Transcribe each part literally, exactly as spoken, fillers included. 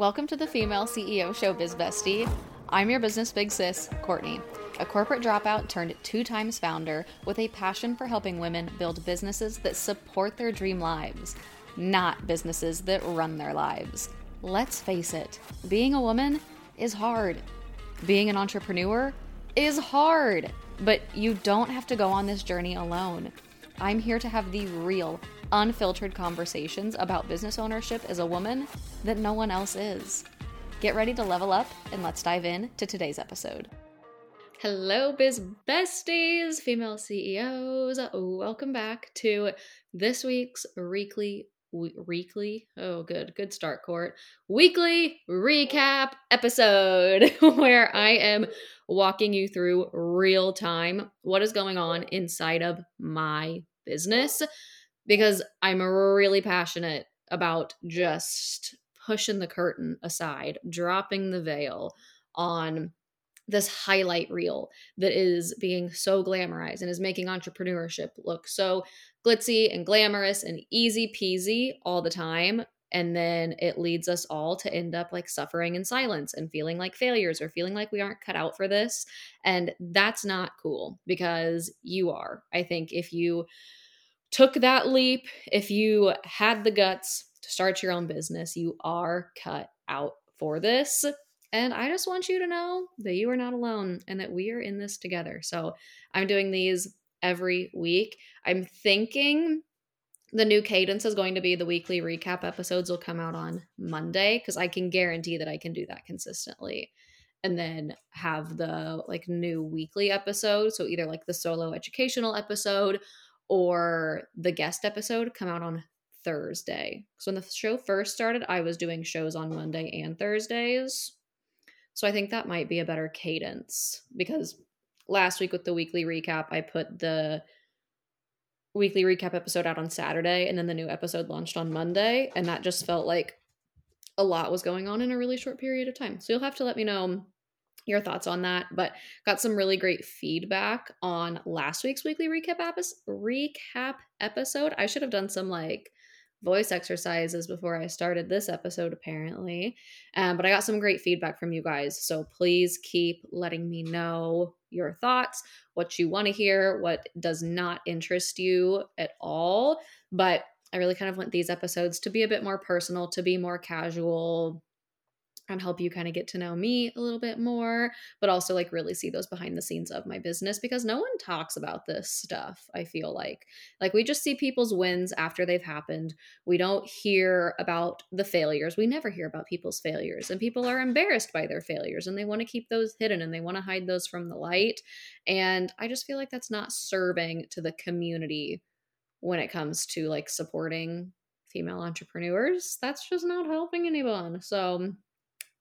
Welcome to the Female C E O Showbiz Bestie. I'm your business big sis, Courtney, a corporate dropout turned two times founder with a passion for helping women build businesses that support their dream lives, not businesses that run their lives. Let's face it, being a woman is hard. Being an entrepreneur is hard, but you don't have to go on this journey alone. I'm here to have the real, unfiltered conversations about business ownership as a woman that no one else is. Get ready to level up and let's dive in to today's episode. Hello, biz besties, female C E Os. Welcome back to this week's weekly, weekly, oh good, good start, Court, weekly recap episode where I am walking you through real time what is going on inside of my business, because I'm really passionate about just pushing the curtain aside, dropping the veil on this highlight reel that is being so glamorized and is making entrepreneurship look so glitzy and glamorous and easy peasy all the time. And then it leads us all to end up like suffering in silence and feeling like failures or feeling like we aren't cut out for this. And that's not cool, because you are. I think if you took that leap, if you had the guts to start your own business, you are cut out for this. And I just want you to know that you are not alone and that we are in this together. So I'm doing these every week. I'm thinking the new cadence is going to be the weekly recap episodes will come out on Monday, because I can guarantee that I can do that consistently. And then have the like new weekly episode. So either like the solo educational episode or the guest episode come out on Thursday. So when the show first started, I was doing shows on Monday and Thursdays. So I think that might be a better cadence, because last week with the weekly recap, I put the weekly recap episode out on Saturday and then the new episode launched on Monday. And that just felt like a lot was going on in a really short period of time. So you'll have to let me know your thoughts on that, but got some really great feedback on last week's weekly recap episode. Recap episode. I should have done some like voice exercises before I started this episode, apparently. Um, but I got some great feedback from you guys. So please keep letting me know your thoughts, what you want to hear, what does not interest you at all. But I really kind of want these episodes to be a bit more personal, to be more casual, and help you kind of get to know me a little bit more, but also like really see those behind the scenes of my business, because no one talks about this stuff. I feel like, like we just see people's wins after they've happened. We don't hear about the failures. We never hear about people's failures, and people are embarrassed by their failures and they want to keep those hidden and they want to hide those from the light. And I just feel like that's not serving to the community when it comes to like supporting female entrepreneurs. That's just not helping anyone. So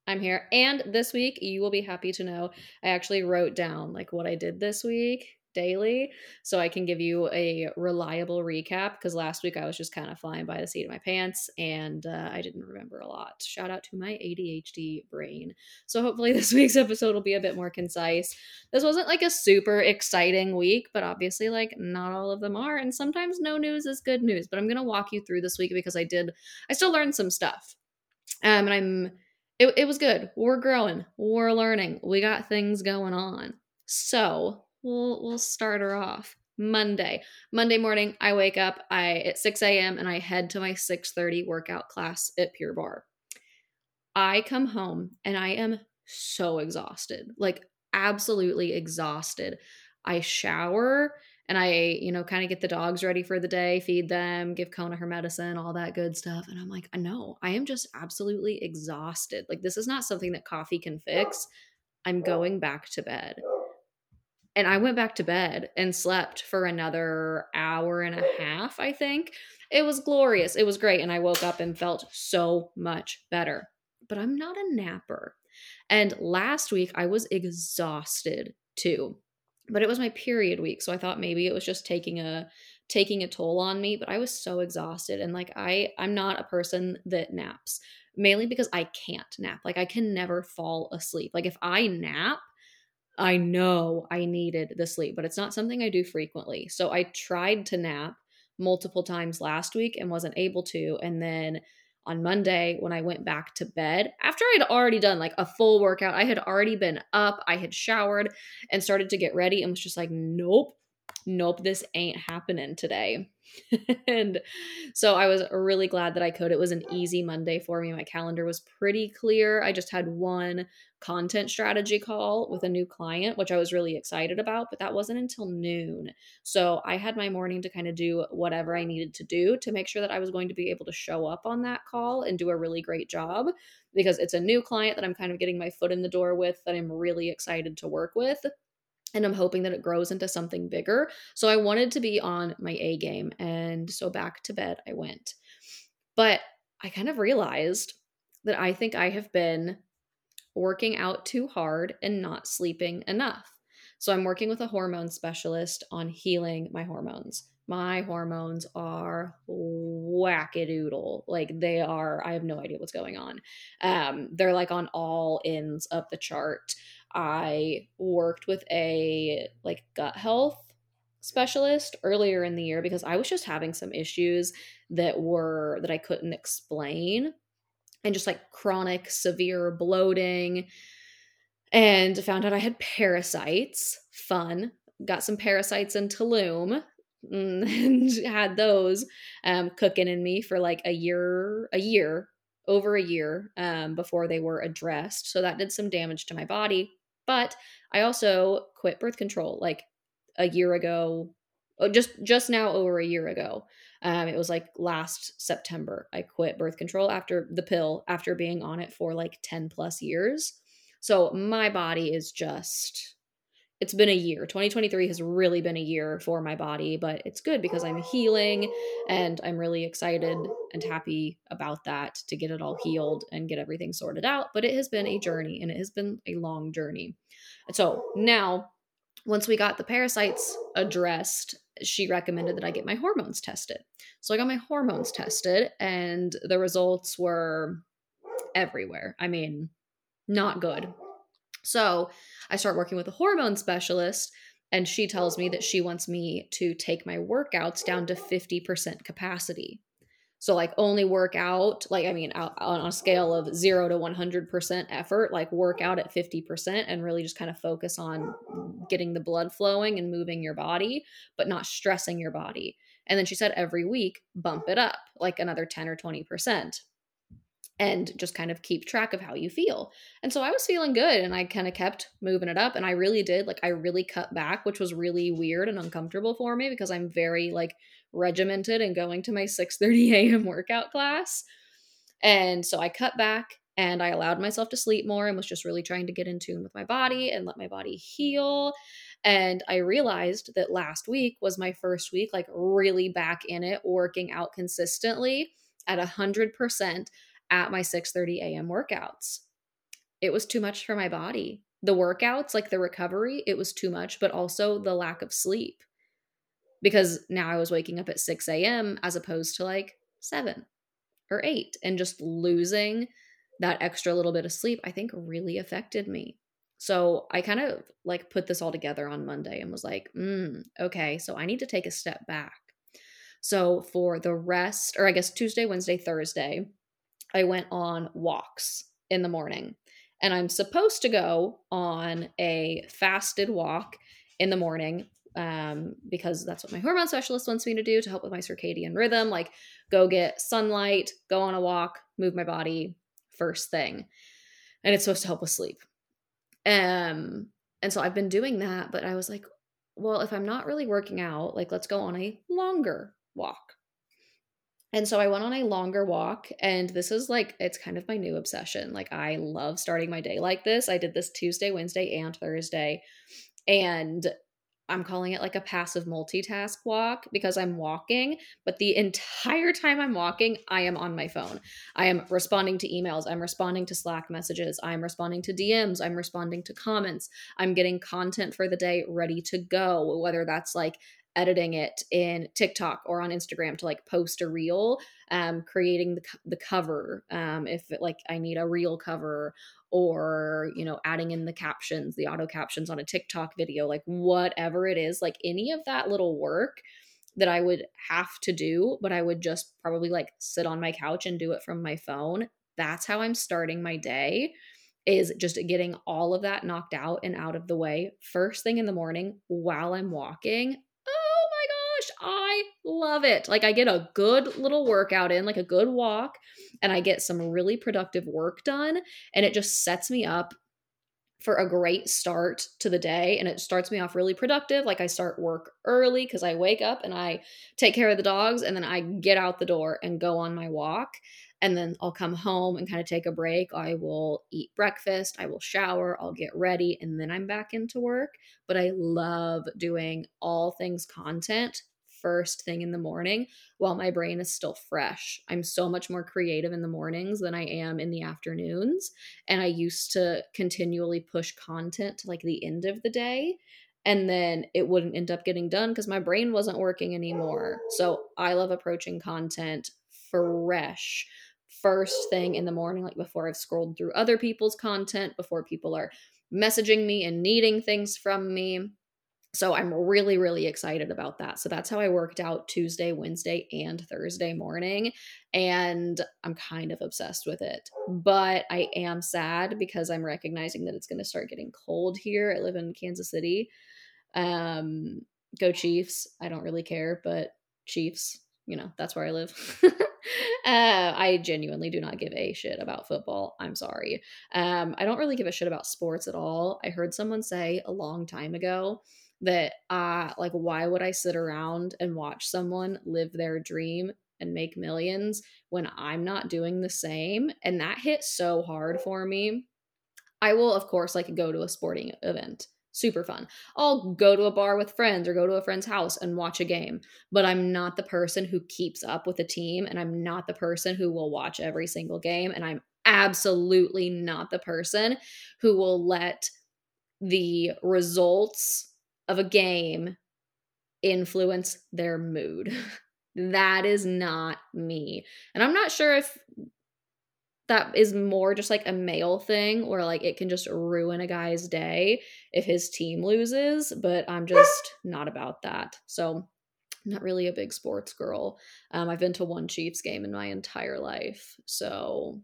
I'm here. And this week, you will be happy to know I actually wrote down like what I did this week daily, so I can give you a reliable recap, because last week I was just kind of flying by the seat of my pants and uh, I didn't remember a lot. Shout out to my A D H D brain. So hopefully this week's episode will be a bit more concise. This wasn't like a super exciting week, but obviously like not all of them are. And sometimes no news is good news, but I'm going to walk you through this week because I did, I still learned some stuff. Um, and I'm It, it was good. We're growing. We're learning. We got things going on. So we'll we'll start her off. Monday. Monday morning, I wake up I at six a.m. and I head to my six thirty workout class at Pure Barre. I come home and I am so exhausted, like absolutely exhausted. I shower and I, you know, kind of get the dogs ready for the day, feed them, give Kona her medicine, all that good stuff. And I'm like, no, I am just absolutely exhausted. Like, this is not something that coffee can fix. I'm going back to bed. And I went back to bed and slept for another hour and a half, I think. It was glorious. It was great. And I woke up and felt so much better. But I'm not a napper. And last week I was exhausted too. But it was my period week, so I thought maybe it was just taking a taking a toll on me, but I was so exhausted. And like I I'm not a person that naps, mainly because I can't nap. Like I can never fall asleep. Like if I nap, I know I needed the sleep, but it's not something I do frequently. So I tried to nap multiple times last week and wasn't able to, and then on Monday when I went back to bed, after I'd already done like a full workout, I had already been up, I had showered and started to get ready and was just like, nope, nope, this ain't happening today. And so I was really glad that I could. It was an easy Monday for me. My calendar was pretty clear. I just had one content strategy call with a new client, which I was really excited about, but that wasn't until noon. So I had my morning to kind of do whatever I needed to do to make sure that I was going to be able to show up on that call and do a really great job, because it's a new client that I'm kind of getting my foot in the door with, that I'm really excited to work with. And I'm hoping that it grows into something bigger. So I wanted to be on my A game. And so back to bed I went. But I kind of realized that I think I have been working out too hard and not sleeping enough. So I'm working with a hormone specialist on healing my hormones. My hormones are wackadoodle. Like they are, I have no idea what's going on. Um, they're like on all ends of the chart. I worked with a like gut health specialist earlier in the year because I was just having some issues that were, that I couldn't explain, and just like chronic, severe bloating, and found out I had parasites. Fun. Got some parasites in Tulum and had those um, cooking in me for like a year, a year, over a year um, before they were addressed. So that did some damage to my body. But I also quit birth control like a year ago, just just now over a year ago. Um, it was like last September. I quit birth control after the pill, after being on it for like ten plus years. So my body is just, it's been a year. twenty twenty-three has really been a year for my body, but it's good because I'm healing and I'm really excited and happy about that, to get it all healed and get everything sorted out. But it has been a journey, and it has been a long journey. And so now, once we got the parasites addressed, she recommended that I get my hormones tested. So I got my hormones tested, and the results were everywhere. I mean, not good. So I start working with a hormone specialist, and she tells me that she wants me to take my workouts down to fifty percent capacity. So like only work out, like, I mean, on a scale of zero to one hundred percent effort, like work out at fifty percent and really just kind of focus on getting the blood flowing and moving your body, but not stressing your body. And then she said every week, bump it up like another ten or twenty percent. And just kind of keep track of how you feel. And so I was feeling good, and I kind of kept moving it up. And I really did, like, I really cut back, which was really weird and uncomfortable for me because I'm very like regimented and going to my six thirty a.m. workout class. And so I cut back, and I allowed myself to sleep more, and was just really trying to get in tune with my body and let my body heal. And I realized that last week was my first week, like really back in it, working out consistently at one hundred percent. At my six thirty a.m. workouts. It was too much for my body. The workouts, like the recovery, it was too much, but also the lack of sleep, because now I was waking up at six a.m. as opposed to like seven or eight, and just losing that extra little bit of sleep, I think really affected me. So I kind of like put this all together on Monday and was like, mm, okay, so I need to take a step back. So for the rest, or I guess Tuesday, Wednesday, Thursday, I went on walks in the morning, and I'm supposed to go on a fasted walk in the morning um, because that's what my hormone specialist wants me to do to help with my circadian rhythm, like go get sunlight, go on a walk, move my body first thing. And it's supposed to help with sleep. Um, and so I've been doing that, but I was like, well, if I'm not really working out, like let's go on a longer walk. And so I went on a longer walk, and this is like, it's kind of my new obsession. Like I love starting my day like this. I did this Tuesday, Wednesday, and Thursday, and I'm calling it like a passive multitask walk because I'm walking, but the entire time I'm walking, I am on my phone. I am responding to emails. I'm responding to Slack messages. I'm responding to D Ms. I'm responding to comments. I'm getting content for the day ready to go, whether that's like editing it in TikTok or on Instagram to like post a reel, um, creating the, the cover. Um, if it, like I need a reel cover, or, you know, adding in the captions, the auto captions on a TikTok video, like whatever it is, like any of that little work that I would have to do, but I would just probably like sit on my couch and do it from my phone. That's how I'm starting my day, is just getting all of that knocked out and out of the way first thing in the morning while I'm walking. Oh my gosh, I love it. Like I get a good little workout in, like a good walk, and I get some really productive work done, and it just sets me up for a great start to the day. And it starts me off really productive. Like I start work early because I wake up and I take care of the dogs, and then I get out the door and go on my walk. And then I'll come home and kind of take a break. I will eat breakfast. I will shower. I'll get ready. And then I'm back into work. But I love doing all things content first thing in the morning while my brain is still fresh. I'm so much more creative in the mornings than I am in the afternoons. And I used to continually push content to like the end of the day, and then it wouldn't end up getting done because my brain wasn't working anymore. So I love approaching content fresh first thing in the morning, like before I've scrolled through other people's content, before people are messaging me and needing things from me. So I'm really, really excited about that. So that's how I worked out Tuesday, Wednesday, and Thursday morning. And I'm kind of obsessed with it. But I am sad because I'm recognizing that it's going to start getting cold here. I live in Kansas City. Um, go Chiefs. I don't really care, but Chiefs, you know, that's where I live. Uh, I genuinely do not give a shit about football. I'm sorry. Um, I don't really give a shit about sports at all. I heard someone say a long time ago that, uh, like, why would I sit around and watch someone live their dream and make millions when I'm not doing the same? And that hit so hard for me. I will, of course, like go to a sporting event. Super fun. I'll go to a bar with friends or go to a friend's house and watch a game, but I'm not the person who keeps up with the team, and I'm not the person who will watch every single game. And I'm absolutely not the person who will let the results of a game influence their mood. That is not me. And I'm not sure if that is more just like a male thing, or like it can just ruin a guy's day if his team loses, but I'm just not about that. So I'm not really a big sports girl. Um, I've been to one Chiefs game in my entire life. So,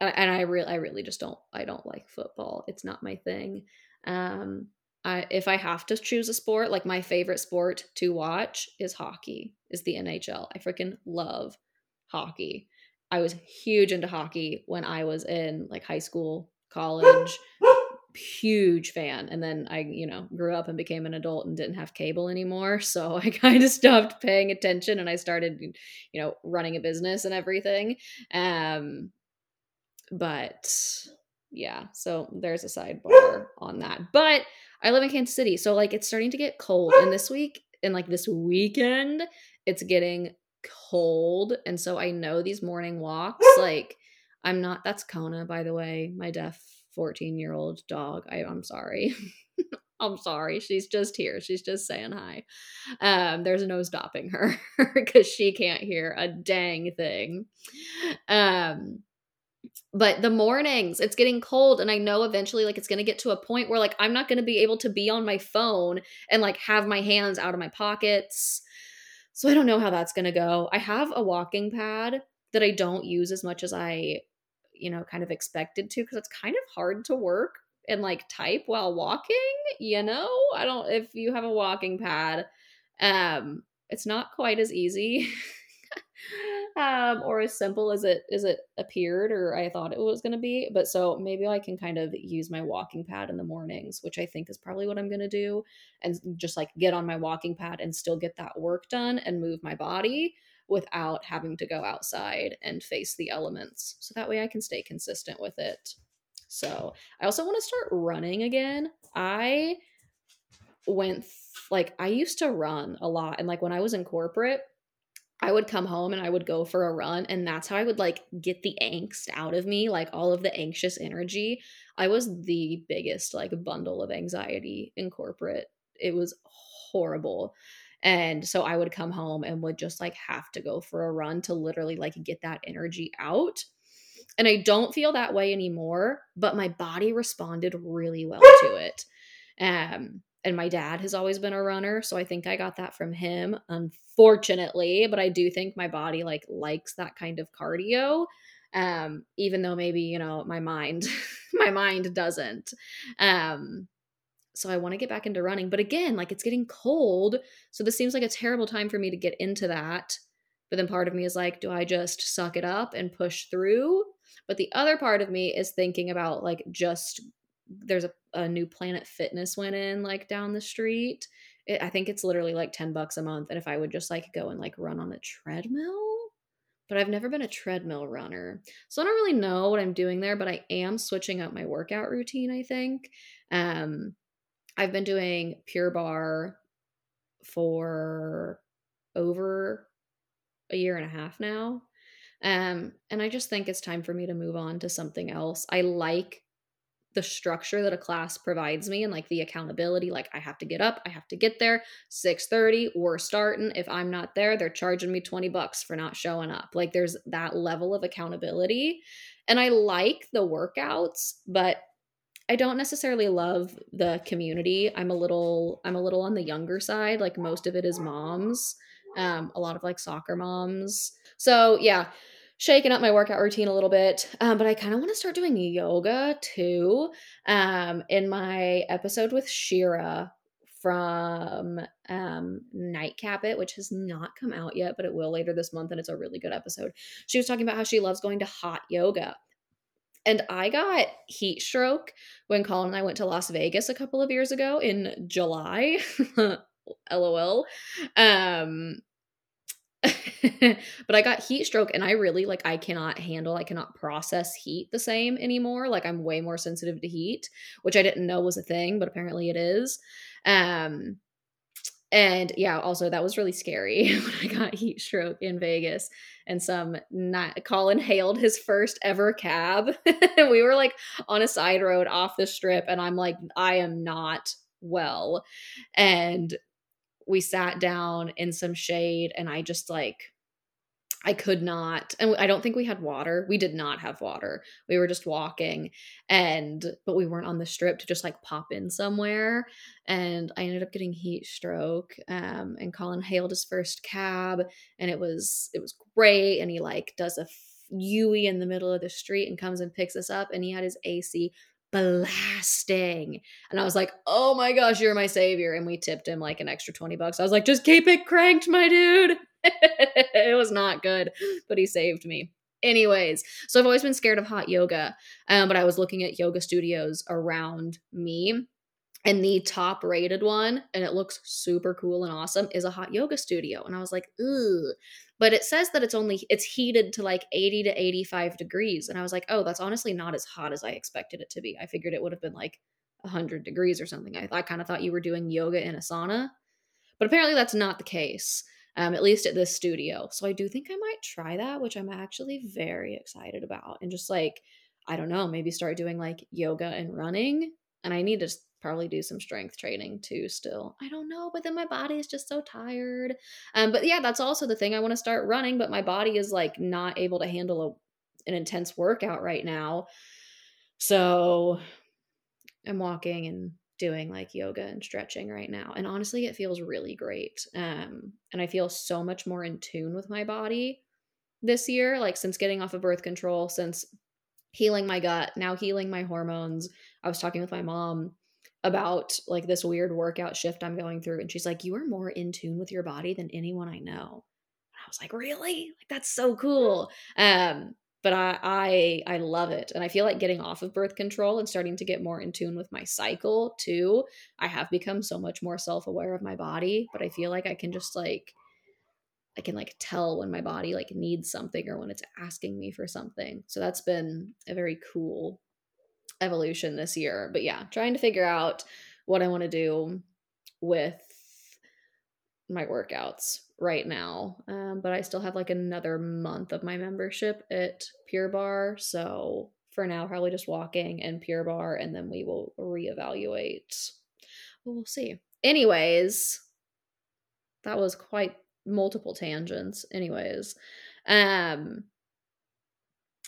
and I really, I really just don't, I don't like football. It's not my thing. Um, I, if I have to choose a sport, like my favorite sport to watch is hockey, is the N H L. I freaking love hockey. I was huge into hockey when I was in like high school, college, huge fan. And then I, you know, grew up and became an adult and didn't have cable anymore. So I kind of stopped paying attention, and I started, you know, running a business and everything. Um, but yeah, so there's a sidebar on that. But I live in Kansas City, so like it's starting to get cold. And this week and like this weekend, it's getting cold. And so I know these morning walks, like I'm not, that's Kona, by the way, my deaf fourteen year old dog. I, I'm sorry. I'm sorry. She's just here. She's just saying hi. Um, there's no stopping her because she can't hear a dang thing. Um, But the mornings, it's getting cold, and I know eventually like it's going to get to a point where like I'm not going to be able to be on my phone and like have my hands out of my pockets. So I don't know how that's going to go. I have a walking pad that I don't use as much as I, you know, kind of expected to, because it's kind of hard to work and like type while walking, you know? I don't, if you have a walking pad, um, it's not quite as easy um, or as simple as it, as it appeared or I thought it was going to be. But so maybe I can kind of use my walking pad in the mornings, which I think is probably what I'm going to do, and just like get on my walking pad and still get that work done and move my body without having to go outside and face the elements. So that way I can stay consistent with it. So I also want to start running again. I went th- like, I used to run a lot. And like when I was in corporate, I would come home and I would go for a run, and that's how I would like get the angst out of me, like all of the anxious energy. I was the biggest like bundle of anxiety in corporate. It was horrible. And so I would come home and would just like have to go for a run to literally like get that energy out. And I don't feel that way anymore, but my body responded really well to it. Um, And my dad has always been a runner, so I think I got that from him, unfortunately. But I do think my body like likes that kind of cardio, um, even though maybe, you know, my mind, my mind doesn't. Um, so I want to get back into running. But again, like it's getting cold, so this seems like a terrible time for me to get into that. But then part of me is like, do I just suck it up and push through? But the other part of me is thinking about like just there's a, a new Planet Fitness went in like down the street. It, I think it's literally like ten bucks a month. And if I would just like go and like run on the treadmill, but I've never been a treadmill runner. So I don't really know what I'm doing there, but I am switching up my workout routine, I think. Um, I've been doing Pure Barre for over a year and a half now. Um, and I just think it's time for me to move on to something else. I like the structure that a class provides me and like the accountability, like I have to get up, I have to get there six thirty, we're starting. If I'm not there, they're charging me twenty bucks for not showing up. Like there's that level of accountability, and I like the workouts, but I don't necessarily love the community. I'm a little, I'm a little on the younger side. Like most of it is moms, um, a lot of like soccer moms. So yeah, shaking up my workout routine a little bit, um, but I kind of want to start doing yoga too. Um, in my episode with Shira from um, Nightcapit, which has not come out yet, but it will later this month, and it's a really good episode. She was talking about how she loves going to hot yoga. And I got heat stroke when Colin and I went to Las Vegas a couple of years ago in July. LOL. Um... But I got heat stroke, and I really like, I cannot handle, I cannot process heat the same anymore. Like I'm way more sensitive to heat, which I didn't know was a thing, but apparently it is. Um, and yeah, also that was really scary when I got heat stroke in Vegas, and some not Colin hailed his first ever cab. And we were like on a side road off the strip, and I'm like, I am not well. And we sat down in some shade, and I just like, I could not, and I don't think we had water. We did not have water. We were just walking, and, but we weren't on the strip to just like pop in somewhere. And I ended up getting heat stroke. Um, and Colin hailed his first cab, and it was, it was great. And he like does a U-ey in the middle of the street and comes and picks us up, and he had his A C blasting. And I was like, oh my gosh, you're my savior. And we tipped him like an extra twenty bucks. I was like, just keep it cranked, my dude. It was not good, but he saved me. Anyways, so I've always been scared of hot yoga, um, but I was looking at yoga studios around me, and the top rated one, and it looks super cool and awesome, is a hot yoga studio. And I was like, ooh, but it says that it's only, it's heated to like eighty to eighty-five degrees. And I was like, oh, that's honestly not as hot as I expected it to be. I figured it would have been like one hundred degrees or something. I, I kind of thought you were doing yoga in a sauna, but apparently that's not the case, um, at least at this studio. So I do think I might try that, which I'm actually very excited about. And just like, I don't know, maybe start doing like yoga and running. And I need to probably do some strength training too still. I don't know, but then my body is just so tired. Um, but yeah, that's also the thing. I want to start running, but my body is like not able to handle a, an intense workout right now. So I'm walking and doing like yoga and stretching right now. And honestly, it feels really great. Um, and I feel so much more in tune with my body this year, like since getting off of birth control, since healing my gut, now healing my hormones. I was talking with my mom about like this weird workout shift I'm going through. And she's like, you are more in tune with your body than anyone I know. And I was like, really? Like, that's so cool. Um, but I, I, I love it. And I feel like getting off of birth control and starting to get more in tune with my cycle too. I have become so much more self-aware of my body, but I feel like I can just like, I can like tell when my body like needs something or when it's asking me for something. So that's been a very cool evolution this year. But yeah, trying to figure out what I want to do with my workouts right now. Um, but I still have like another month of my membership at Pure Barre. So for now, probably just walking and Pure Barre, and then we will reevaluate. But we'll see. Anyways, that was quite multiple tangents. Anyways, um,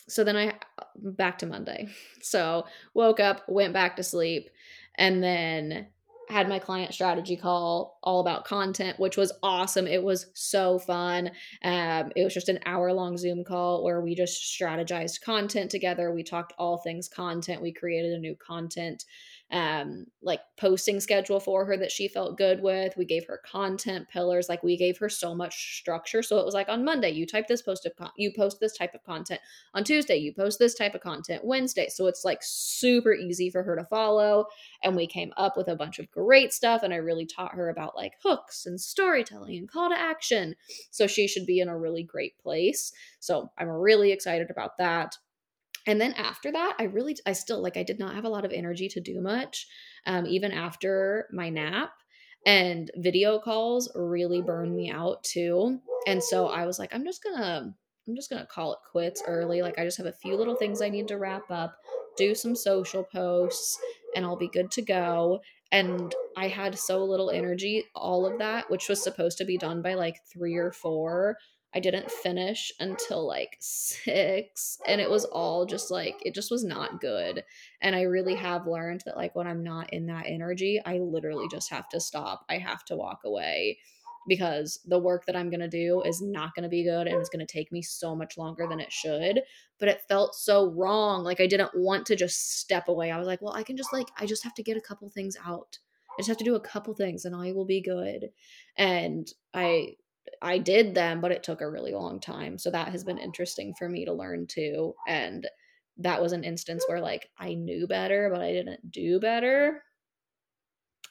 So then I, back to Monday. So woke up, went back to sleep, and then had my client strategy call all about content, which was awesome. It was so fun. Um, it was just an hour long Zoom call where we just strategized content together. We talked all things content. We created a new content um, like posting schedule for her that she felt good with. We gave her content pillars. Like we gave her so much structure. So it was like on Monday, you type this post of, con- you post this type of content. On Tuesday, you post this type of content. Wednesday. So it's like super easy for her to follow. And we came up with a bunch of great stuff. And I really taught her about like hooks and storytelling and call to action. So she should be in a really great place. So I'm really excited about that. And then after that, I really, I still like, I did not have a lot of energy to do much, um, even after my nap, and video calls really burned me out too. And so I was like, I'm just gonna, I'm just gonna call it quits early. Like I just have a few little things I need to wrap up, do some social posts, and I'll be good to go. And I had so little energy, all of that, which was supposed to be done by like three or four. I didn't finish until like six, and it was all just like, it just was not good. And I really have learned that like when I'm not in that energy, I literally just have to stop. I have to walk away because the work that I'm going to do is not going to be good. And it's going to take me so much longer than it should, but it felt so wrong. Like I didn't want to just step away. I was like, well, I can just like, I just have to get a couple things out. I just have to do a couple things and I will be good. And I, I did them, but it took a really long time. So that has been interesting for me to learn too. And that was an instance where like I knew better, but I didn't do better.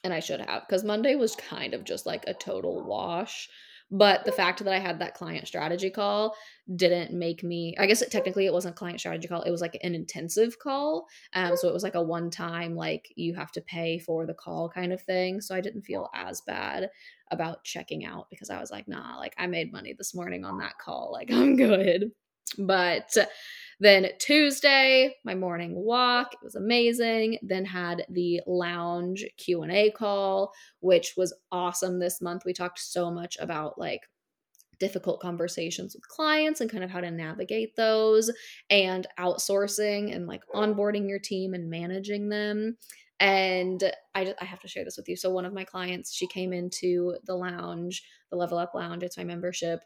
And I should have, because Monday was kind of just like a total wash. But the fact that I had that client strategy call didn't make me, I guess it, technically it wasn't a client strategy call. It was like an intensive call. Um, so it was like a one-time, like you have to pay for the call kind of thing. So I didn't feel as bad about checking out because I was like, nah, like I made money this morning on that call. Like I'm good. But then Tuesday, my morning walk, it was amazing. Then had the lounge Q and A call, which was awesome this month. We talked so much about like difficult conversations with clients and kind of how to navigate those and outsourcing and like onboarding your team and managing them. And I just, I have to share this with you. So one of my clients, she came into the lounge, the Level Up Lounge, it's my membership,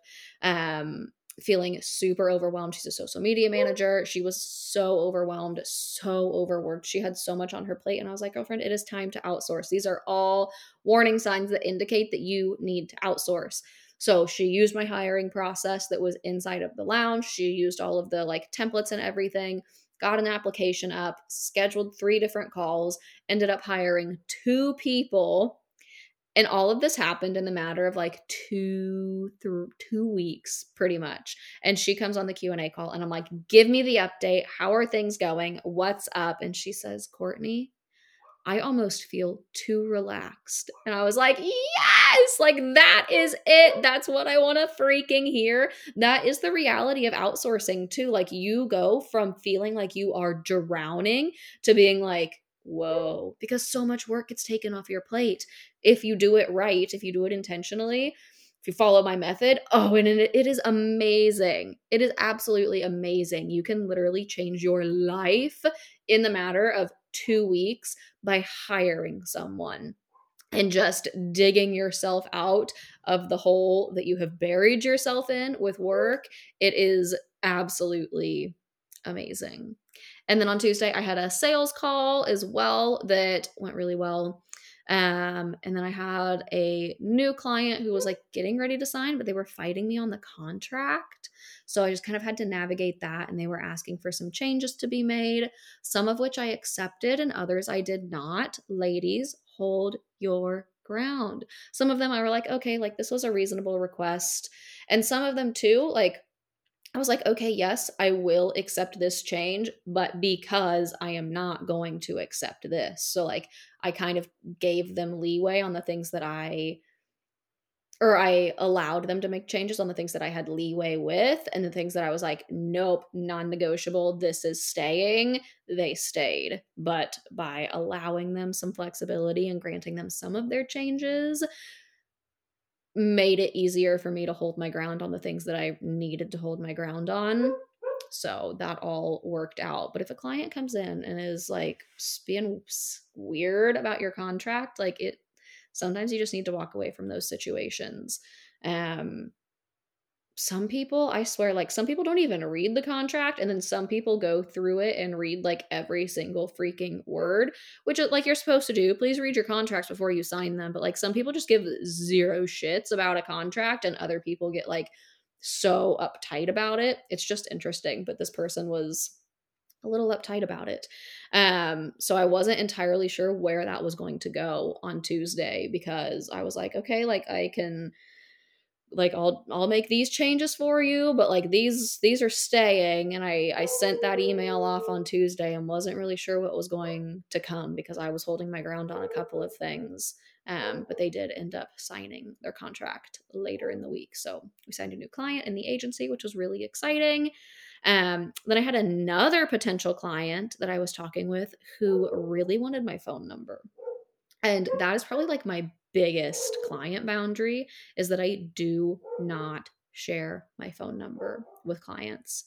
um, feeling super overwhelmed. She's a social media manager. She was so overwhelmed, so overworked. She had so much on her plate. And I was like, girlfriend, it is time to outsource. These are all warning signs that indicate that you need to outsource. So she used my hiring process that was inside of the lounge. She used all of the like templates and everything, got an application up, scheduled three different calls, ended up hiring two people. And all of this happened in the matter of like two, th- two weeks, pretty much. And she comes on the Q and A call and I'm like, give me the update. How are things going? What's up? And she says, Courtney, I almost feel too relaxed. And I was like, yes, like that is it. That's what I want to freaking hear. That is the reality of outsourcing too. Like you go from feeling like you are drowning to being like, whoa, because so much work gets taken off your plate. If you do it right, if you do it intentionally, if you follow my method, oh, and it, it is amazing. It is absolutely amazing. You can literally change your life in the matter of two weeks by hiring someone and just digging yourself out of the hole that you have buried yourself in with work. It is absolutely amazing. And then on Tuesday, I had a sales call as well that went really well. Um, and then I had a new client who was like getting ready to sign, but they were fighting me on the contract. So I just kind of had to navigate that. And they were asking for some changes to be made, some of which I accepted and others I did not. Ladies, hold your ground. Some of them I were like, okay, like this was a reasonable request. And some of them too, like, I was like, okay, yes, I will accept this change, but because I am not going to accept this. So like I kind of gave them leeway on the things that I, or I allowed them to make changes on the things that I had leeway with, and the things that I was like, nope, non-negotiable, this is staying, they stayed. But by allowing them some flexibility and granting them some of their changes, made it easier for me to hold my ground on the things that I needed to hold my ground on. So that all worked out. But if a client comes in and is like being weird about your contract, like it Sometimes you just need to walk away from those situations. Um, some people, I swear, like some people don't even read the contract, and then some people go through it and read like every single freaking word, which like you're supposed to do. Please read your contracts before you sign them. But like some people just give zero shits about a contract, and other people get like so uptight about it. It's just interesting. But this person was a little uptight about it. Um, so I wasn't entirely sure where that was going to go on Tuesday, because I was like, okay, like I can, like I'll, I'll make these changes for you, but like these, these are staying. And I, I sent that email off on Tuesday and wasn't really sure what was going to come, because I was holding my ground on a couple of things. Um, but they did end up signing their contract later in the week. So we signed a new client in the agency, which was really exciting. Um, then I had another potential client that I was talking with who really wanted my phone number. And that is probably like my biggest client boundary, is that I do not share my phone number with clients.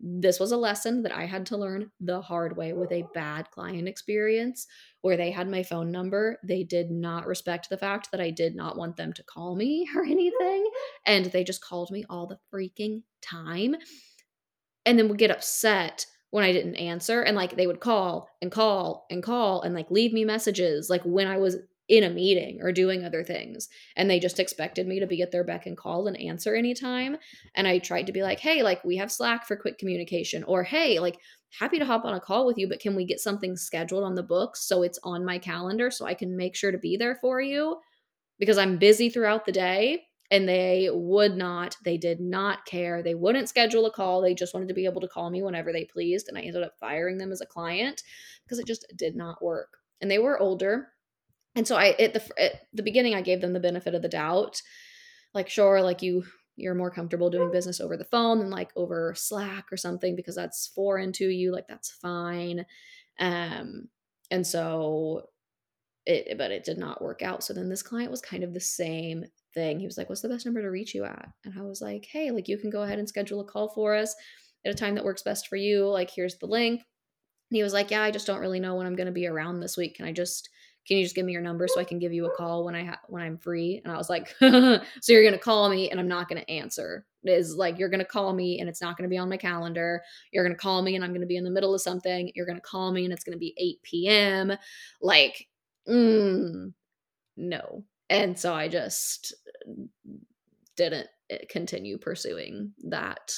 This was a lesson that I had to learn the hard way with a bad client experience where they had my phone number. They did not respect the fact that I did not want them to call me or anything. And they just called me all the freaking time. And then would get upset when I didn't answer. And like they would call and call and call and like leave me messages like when I was in a meeting or doing other things. And they just expected me to be at their beck and call and answer anytime. And I tried to be like, hey, like we have Slack for quick communication, or hey, like happy to hop on a call with you, but can we get something scheduled on the books so it's on my calendar so I can make sure to be there for you, because I'm busy throughout the day. And they would not, they did not care. They wouldn't schedule a call. They just wanted to be able to call me whenever they pleased. And I ended up firing them as a client because it just did not work. And they were older. And so I, at the, at the beginning, I gave them the benefit of the doubt. Like, sure, like you, you're more comfortable doing business over the phone than like over Slack or something, because that's foreign to you. Like that's fine. Um, and so it, but it did not work out. So then this client was kind of the same thing. He was like, what's the best number to reach you at? And I was like, hey, like you can go ahead and schedule a call for us at a time that works best for you. Like, here's the link. And he was like, yeah, I just don't really know when I'm going to be around this week. Can I just, can you just give me your number so I can give you a call when I, ha- when I'm free? And I was like, so you're going to call me and I'm not going to answer. It is like, you're going to call me and it's not going to be on my calendar. You're going to call me and I'm going to be in the middle of something. You're going to call me and it's going to be eight p.m. Like, mm, no. And so I just didn't continue pursuing that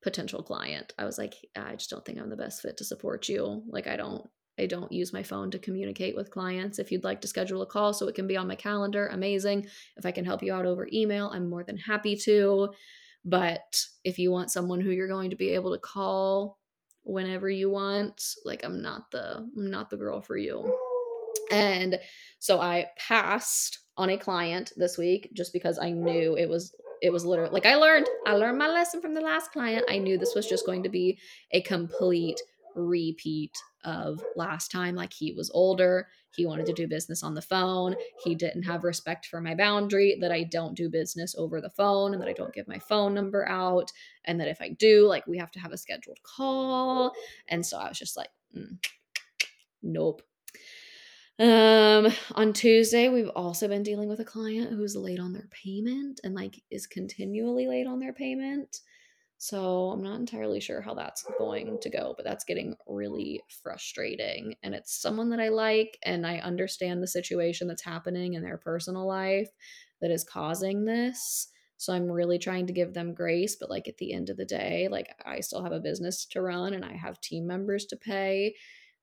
potential client. I was like, I just don't think I'm the best fit to support you. Like, I don't, I don't use my phone to communicate with clients. If you'd like to schedule a call so it can be on my calendar, amazing. If I can help you out over email, I'm more than happy to. But if you want someone who you're going to be able to call whenever you want, like I'm not the, I'm not the girl for you. And so I passed on a client this week just because I knew it was, it was literally like I learned, I learned my lesson from the last client. I knew this was just going to be a complete repeat of last time. Like he was older. He wanted to do business on the phone. He didn't have respect for my boundary that I don't do business over the phone and that I don't give my phone number out. And that if I do, like we have to have a scheduled call. And so I was just like, mm, nope. Um, on Tuesday, we've also been dealing with a client who's late on their payment and like is continually late on their payment. So I'm not entirely sure how that's going to go, but that's getting really frustrating. And it's someone that I like, and I understand the situation that's happening in their personal life that is causing this. So I'm really trying to give them grace, but like at the end of the day, like I still have a business to run and I have team members to pay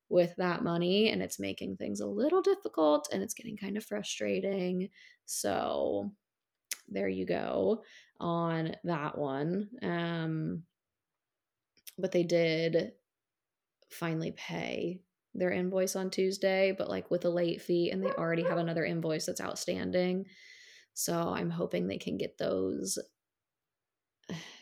with that money, and it's making things a little difficult and it's getting kind of frustrating. So there you go on that one. Um, but they did finally pay their invoice on Tuesday, but like with a late fee, and they already have another invoice that's outstanding. So I'm hoping they can get those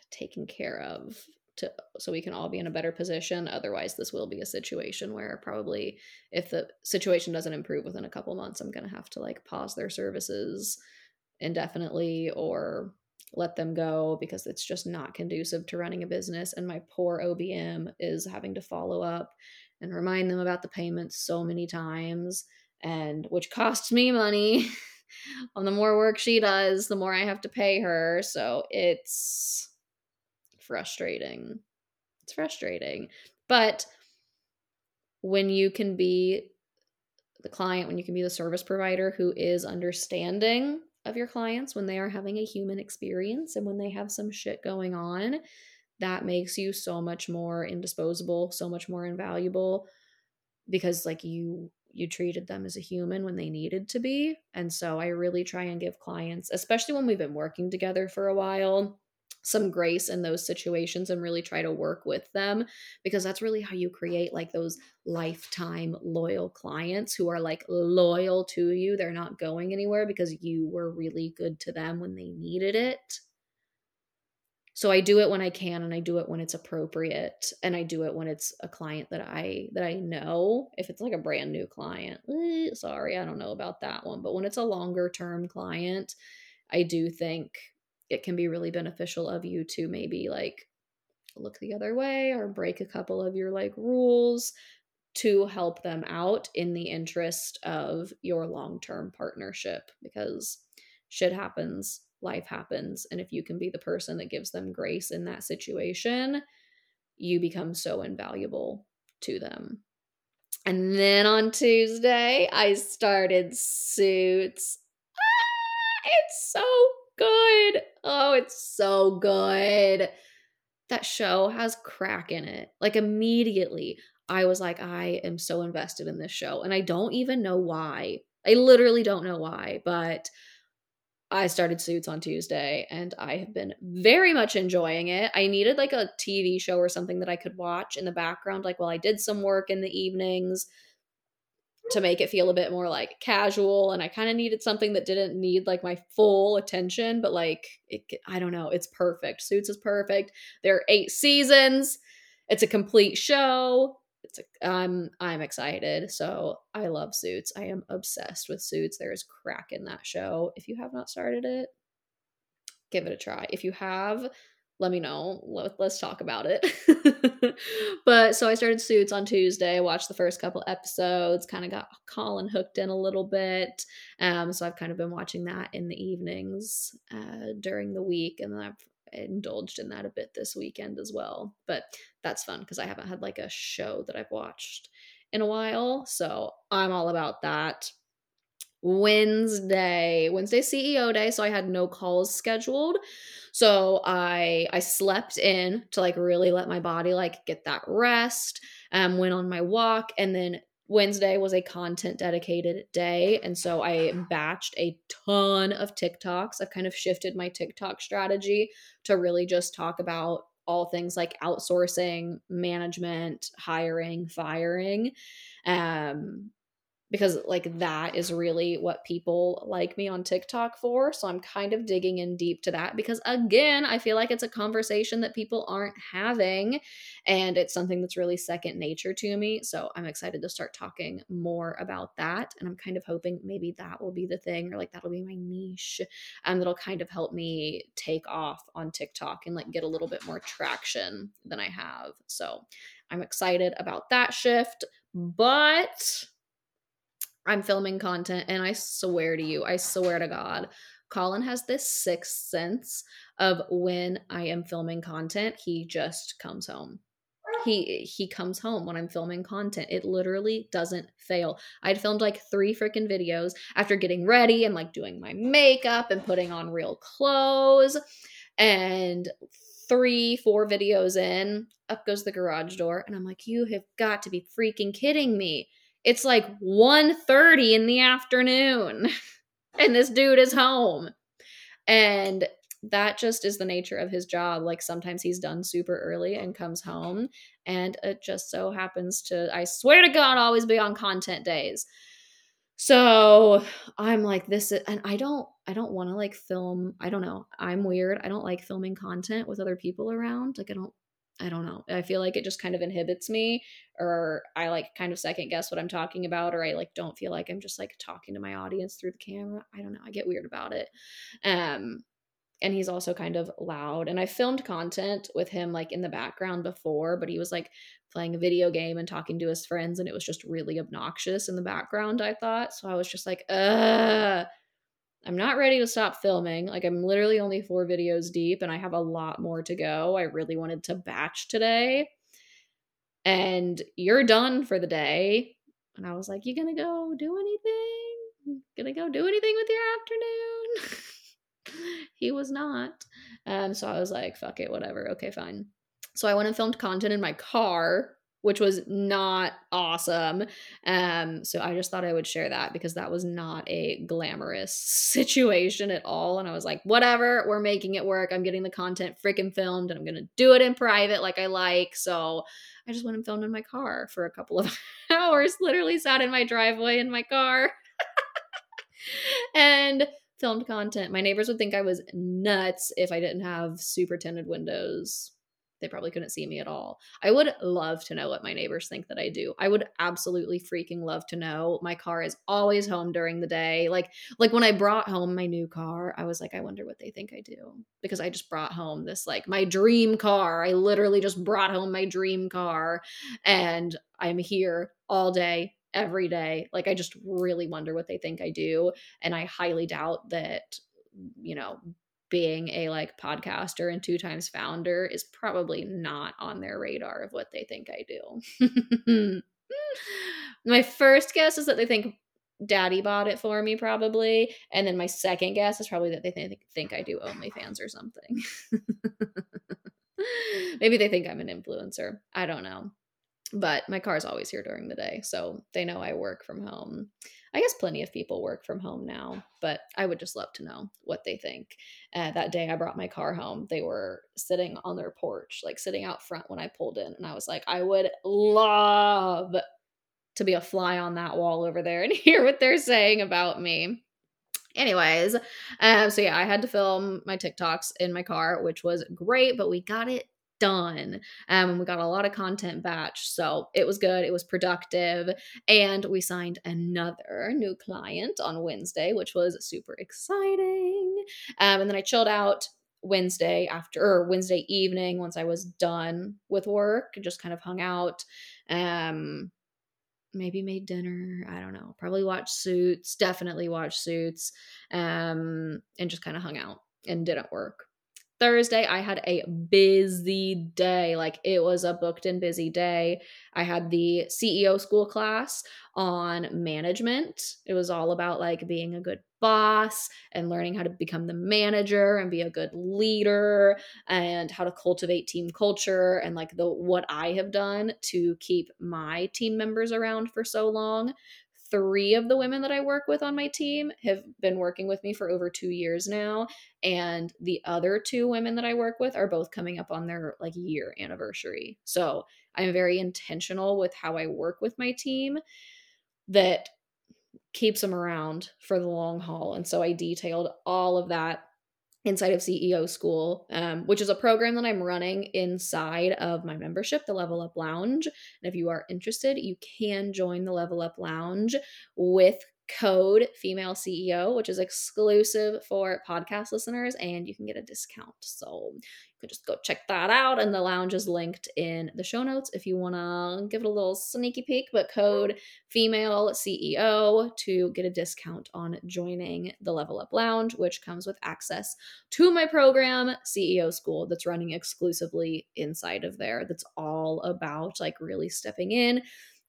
taken care of to, so we can all be in a better position. Otherwise, this will be a situation where probably if the situation doesn't improve within a couple months, I'm going to have to like pause their services indefinitely or let them go, because it's just not conducive to running a business. And my poor O B M is having to follow up and remind them about the payments so many times. and which costs me money. On the more work she does, the more I have to pay her. So it's frustrating. It's frustrating. But when you can be the client, when you can be the service provider who is understanding of your clients when they are having a human experience and when they have some shit going on, that makes you so much more indisposable, so much more invaluable, because like you you treated them as a human when they needed to be. And so I really try and give clients, especially when we've been working together for a while, some grace in those situations and really try to work with them, because that's really how you create like those lifetime loyal clients who are like loyal to you. They're not going anywhere because you were really good to them when they needed it. So I do it when I can, and I do it when it's appropriate, and I do it when it's a client that I that I know. If it's like a brand new client, eh, sorry, I don't know about that one. But when it's a longer term client, I do think it can be really beneficial of you to maybe like look the other way or break a couple of your like rules to help them out in the interest of your long-term partnership, because shit happens. Life happens. And if you can be the person that gives them grace in that situation, you become so invaluable to them. And then on Tuesday, I started Suits. Ah, it's so good. Oh, it's so good. That show has crack in it. Like immediately, I was like, I am so invested in this show. And I don't even know why. I literally don't know why, but I started Suits on Tuesday and I have been very much enjoying it. I needed like a T V show or something that I could watch in the background, like while I did some work in the evenings, to make it feel a bit more like casual. And I kind of needed something that didn't need like my full attention, but like, it, I don't know. It's perfect. Suits is perfect. There are eight seasons. It's a complete show. It's a, um, I'm excited. So I love Suits. I am obsessed with Suits. There is crack in that show. If you have not started it, give it a try. If you have, let me know. Let, let's talk about it. But so I started Suits on Tuesday, watched the first couple episodes, kind of got Colin hooked in a little bit. Um, so I've kind of been watching that in the evenings uh, during the week. And then I've indulged in that a bit this weekend as well, but that's fun because I haven't had like a show that I've watched in a while, so I'm all about that. Wednesday Wednesday C E O day, so I had no calls scheduled, so I I slept in to like really let my body like get that rest, um went on my walk, and then Wednesday was a content dedicated day. And so I batched a ton of TikToks. I've kind of shifted my TikTok strategy to really just talk about all things like outsourcing, management, hiring, firing. Um, because like that is really what people like me on TikTok for. So I'm kind of digging in deep to that because again, I feel like it's a conversation that people aren't having and it's something that's really second nature to me. So I'm excited to start talking more about that. And I'm kind of hoping maybe that will be the thing, or like that'll be my niche, and um, that'll kind of help me take off on TikTok and like get a little bit more traction than I have. So I'm excited about that shift, but I'm filming content, and I swear to you, I swear to God, Colin has this sixth sense of when I am filming content. He just comes home. He he comes home when I'm filming content. It literally doesn't fail. I'd filmed like three freaking videos after getting ready and like doing my makeup and putting on real clothes, and three, four videos in, up goes the garage door, and I'm like, you have got to be freaking kidding me. It's like one thirty in the afternoon and this dude is home. And that just is the nature of his job. Like sometimes he's done super early and comes home, and it just so happens to, I swear to God, always be on content days. So I'm like, this is, and I don't, I don't want to like film. I don't know. I'm weird. I don't like filming content with other people around. Like I don't, I don't know. I feel like it just kind of inhibits me, or I like kind of second guess what I'm talking about, or I like don't feel like I'm just like talking to my audience through the camera. I don't know. I get weird about it. Um, and he's also kind of loud. And I filmed content with him like in the background before, but he was like playing a video game and talking to his friends, and it was just really obnoxious in the background, I thought. So I was just like, uh, I'm not ready to stop filming. Like, I'm literally only four videos deep and I have a lot more to go. I really wanted to batch today. And you're done for the day. And I was like, you gonna go do anything? You gonna go do anything with your afternoon? He was not. Um, so I was like, fuck it, whatever. Okay, fine. So I went and filmed content in my car, which was not awesome. Um, so I just thought I would share that because that was not a glamorous situation at all. And I was like, whatever, we're making it work. I'm getting the content freaking filmed and I'm going to do it in private like I like. So I just went and filmed in my car for a couple of hours, literally sat in my driveway in my car and filmed content. My neighbors would think I was nuts if I didn't have super tinted windows. They probably couldn't see me at all. I would love to know what my neighbors think that I do. I would absolutely freaking love to know. My car is always home during the day. Like, like when I brought home my new car, I was like, I wonder what they think I do, because I just brought home this, like, my dream car. I literally just brought home my dream car and I'm here all day, every day. Like, I just really wonder what they think I do. And I highly doubt that, you know, being a like podcaster and two times founder is probably not on their radar of what they think I do. My first guess is that they think daddy bought it for me, probably. And then my second guess is probably that they th- think I do OnlyFans or something. Maybe they think I'm an influencer. I don't know. But my car's always here during the day, so they know I work from home. I guess plenty of people work from home now, but I would just love to know what they think. Uh, that day I brought my car home, they were sitting on their porch, like sitting out front when I pulled in. And I was like, I would love to be a fly on that wall over there and hear what they're saying about me. Anyways, um, so yeah, I had to film my TikToks in my car, which was great, but we got it done. Um, we got a lot of content batch, so it was good. It was productive. And we signed another new client on Wednesday, which was super exciting. Um, and then I chilled out Wednesday after, or Wednesday evening once I was done with work, just kind of hung out. Um, maybe made dinner. I don't know. Probably watched Suits, definitely watched Suits, um, and just kind of hung out and didn't work. Thursday, I had a busy day. Like, it was a booked and busy day. I had the C E O school class on management. It was all about like being a good boss and learning how to become the manager and be a good leader and how to cultivate team culture and like the what I have done to keep my team members around for so long. Three of the women that I work with on my team have been working with me for over two years now. And the other two women that I work with are both coming up on their like year anniversary. So I'm very intentional with how I work with my team that keeps them around for the long haul. And so I detailed all of that inside of C E O School, um, which is a program that I'm running inside of my membership, the Level Up Lounge. And if you are interested, you can join the Level Up Lounge with code Female C E O, which is exclusive for podcast listeners, and you can get a discount. So you could just go check that out. And the lounge is linked in the show notes if you want to give it a little sneaky peek, but code Female C E O to get a discount on joining the Level Up Lounge, which comes with access to my program, C E O School, that's running exclusively inside of there. That's all about like really stepping in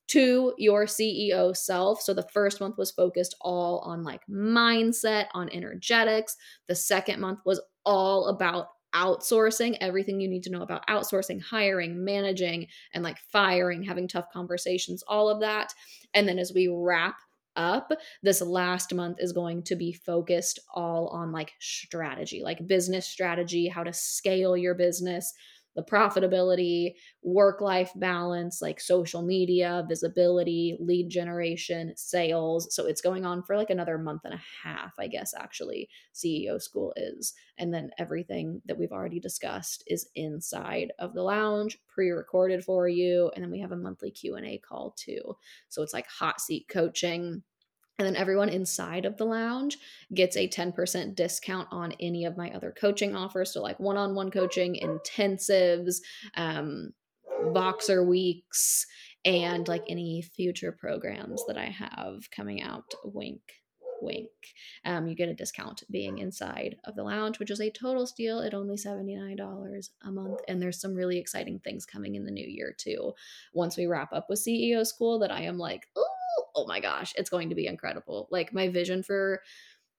to your C E O self. So the first month was focused all on like mindset, on energetics. The second month was all about outsourcing, everything you need to know about outsourcing, hiring, managing, and like firing, having tough conversations, all of that. And then as we wrap up, this last month is going to be focused all on like strategy, like business strategy, how to scale your business, the profitability, work-life balance, like social media, visibility, lead generation, sales. So it's going on for like another month and a half, I guess, actually, C E O School is. And then everything that we've already discussed is inside of the lounge, pre-recorded for you. And then we have a monthly Q and A call too. So it's like hot seat coaching And then everyone inside of the lounge gets a ten percent discount on any of my other coaching offers. So like one-on-one coaching, intensives, um, boxer weeks, and like any future programs that I have coming out. Wink, wink. Um, you get a discount being inside of the lounge, which is a total steal at only seventy-nine dollars a month. And there's some really exciting things coming in the new year too. Once we wrap up with C E O School, that I am like, ooh. Oh my gosh, it's going to be incredible. Like my vision for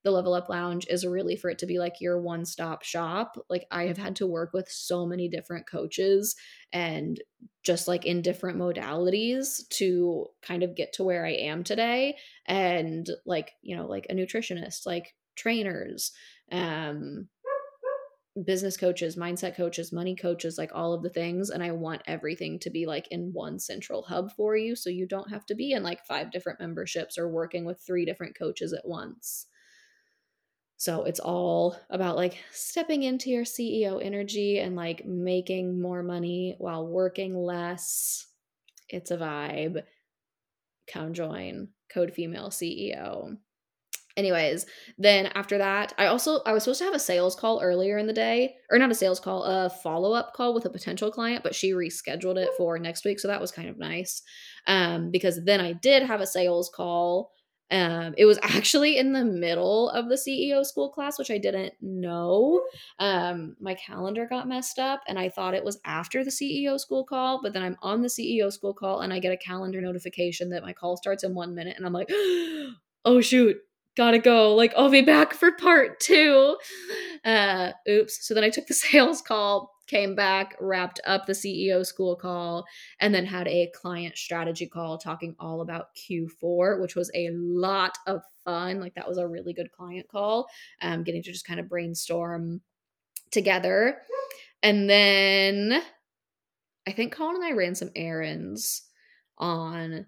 the Level Up Lounge is really for it to be like your one-stop shop. Like I have had to work with so many different coaches and just like in different modalities to kind of get to where I am today. And like, you know, like a nutritionist, like trainers, um, business coaches, mindset coaches, money coaches, like all of the things. And I want everything to be like in one central hub for you. So you don't have to be in like five different memberships or working with three different coaches at once. So it's all about like stepping into your C E O energy and like making more money while working less. It's a vibe. Come join. Code Female C E O. Anyways, then after that, I also, I was supposed to have a sales call earlier in the day, or not a sales call, a follow-up call with a potential client, but she rescheduled it for next week. So that was kind of nice, um, because then I did have a sales call. Um, it was actually in the middle of the C E O School class, which I didn't know. Um, my calendar got messed up and I thought it was after the C E O School call, but then I'm on the C E O School call and I get a calendar notification that my call starts in one minute and I'm like, oh shoot. Gotta go. Like, I'll be back for part two. Uh, oops. So then I took the sales call, came back, wrapped up the C E O School call, and then had a client strategy call talking all about Q four, which was a lot of fun. Like that was a really good client call, um, getting to just kind of brainstorm together. And then I think Colin and I ran some errands on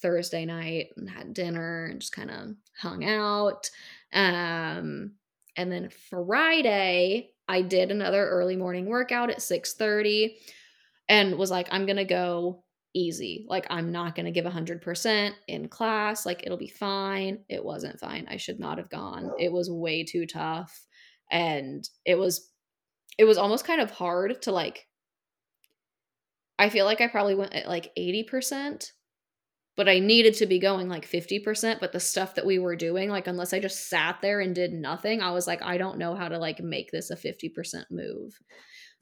Thursday night and had dinner and just kind of hung out. Um, and then Friday, I did another early morning workout at six thirty and was like, I'm going to go easy. Like, I'm not going to give one hundred percent in class. Like, it'll be fine. It wasn't fine. I should not have gone. It was way too tough. And it was, it was almost kind of hard to like, I feel like I probably went at like eighty percent. But I needed to be going like fifty percent, but the stuff that we were doing, like unless I just sat there and did nothing, I was like, I don't know how to like make this a fifty percent move.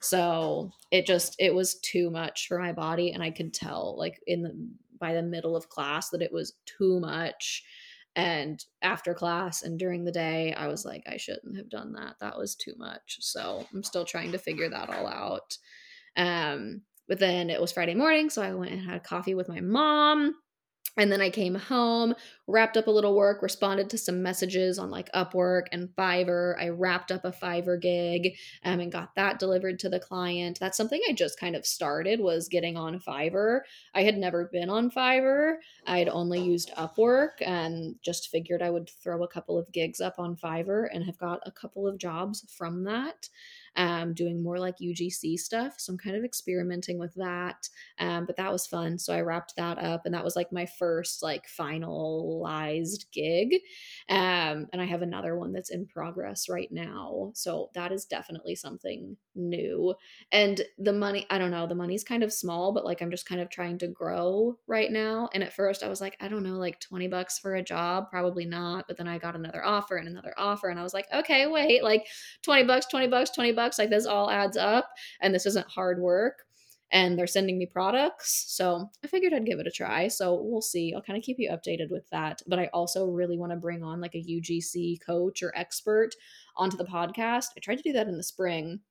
So it just, it was too much for my body. And I could tell like in the, by the middle of class that it was too much. And after class and during the day, I was like, I shouldn't have done that. That was too much. So I'm still trying to figure that all out. Um, but then it was Friday morning. So I went and had coffee with my mom. And then I came home, wrapped up a little work, responded to some messages on like Upwork and Fiverr. I wrapped up a Fiverr gig um, and got that delivered to the client. That's something I just kind of started, was getting on Fiverr. I had never been on Fiverr. I had only used Upwork and just figured I would throw a couple of gigs up on Fiverr and have got a couple of jobs from that. Um, doing more like U G C stuff. So I'm kind of experimenting with that. Um, but that was fun. So I wrapped that up and that was like my first like finalized gig. Um, and I have another one that's in progress right now. So that is definitely something new. And the money, I don't know, the money's kind of small, but like, I'm just kind of trying to grow right now. And at first I was like, I don't know, like twenty bucks for a job, probably not. But then I got another offer and another offer. And I was like, okay, wait, like twenty bucks, twenty bucks, twenty bucks. Like this all adds up and this isn't hard work and they're sending me products. So I figured I'd give it a try. So we'll see. I'll kind of keep you updated with that. But I also really want to bring on like a U G C coach or expert onto the podcast. I tried to do that in the spring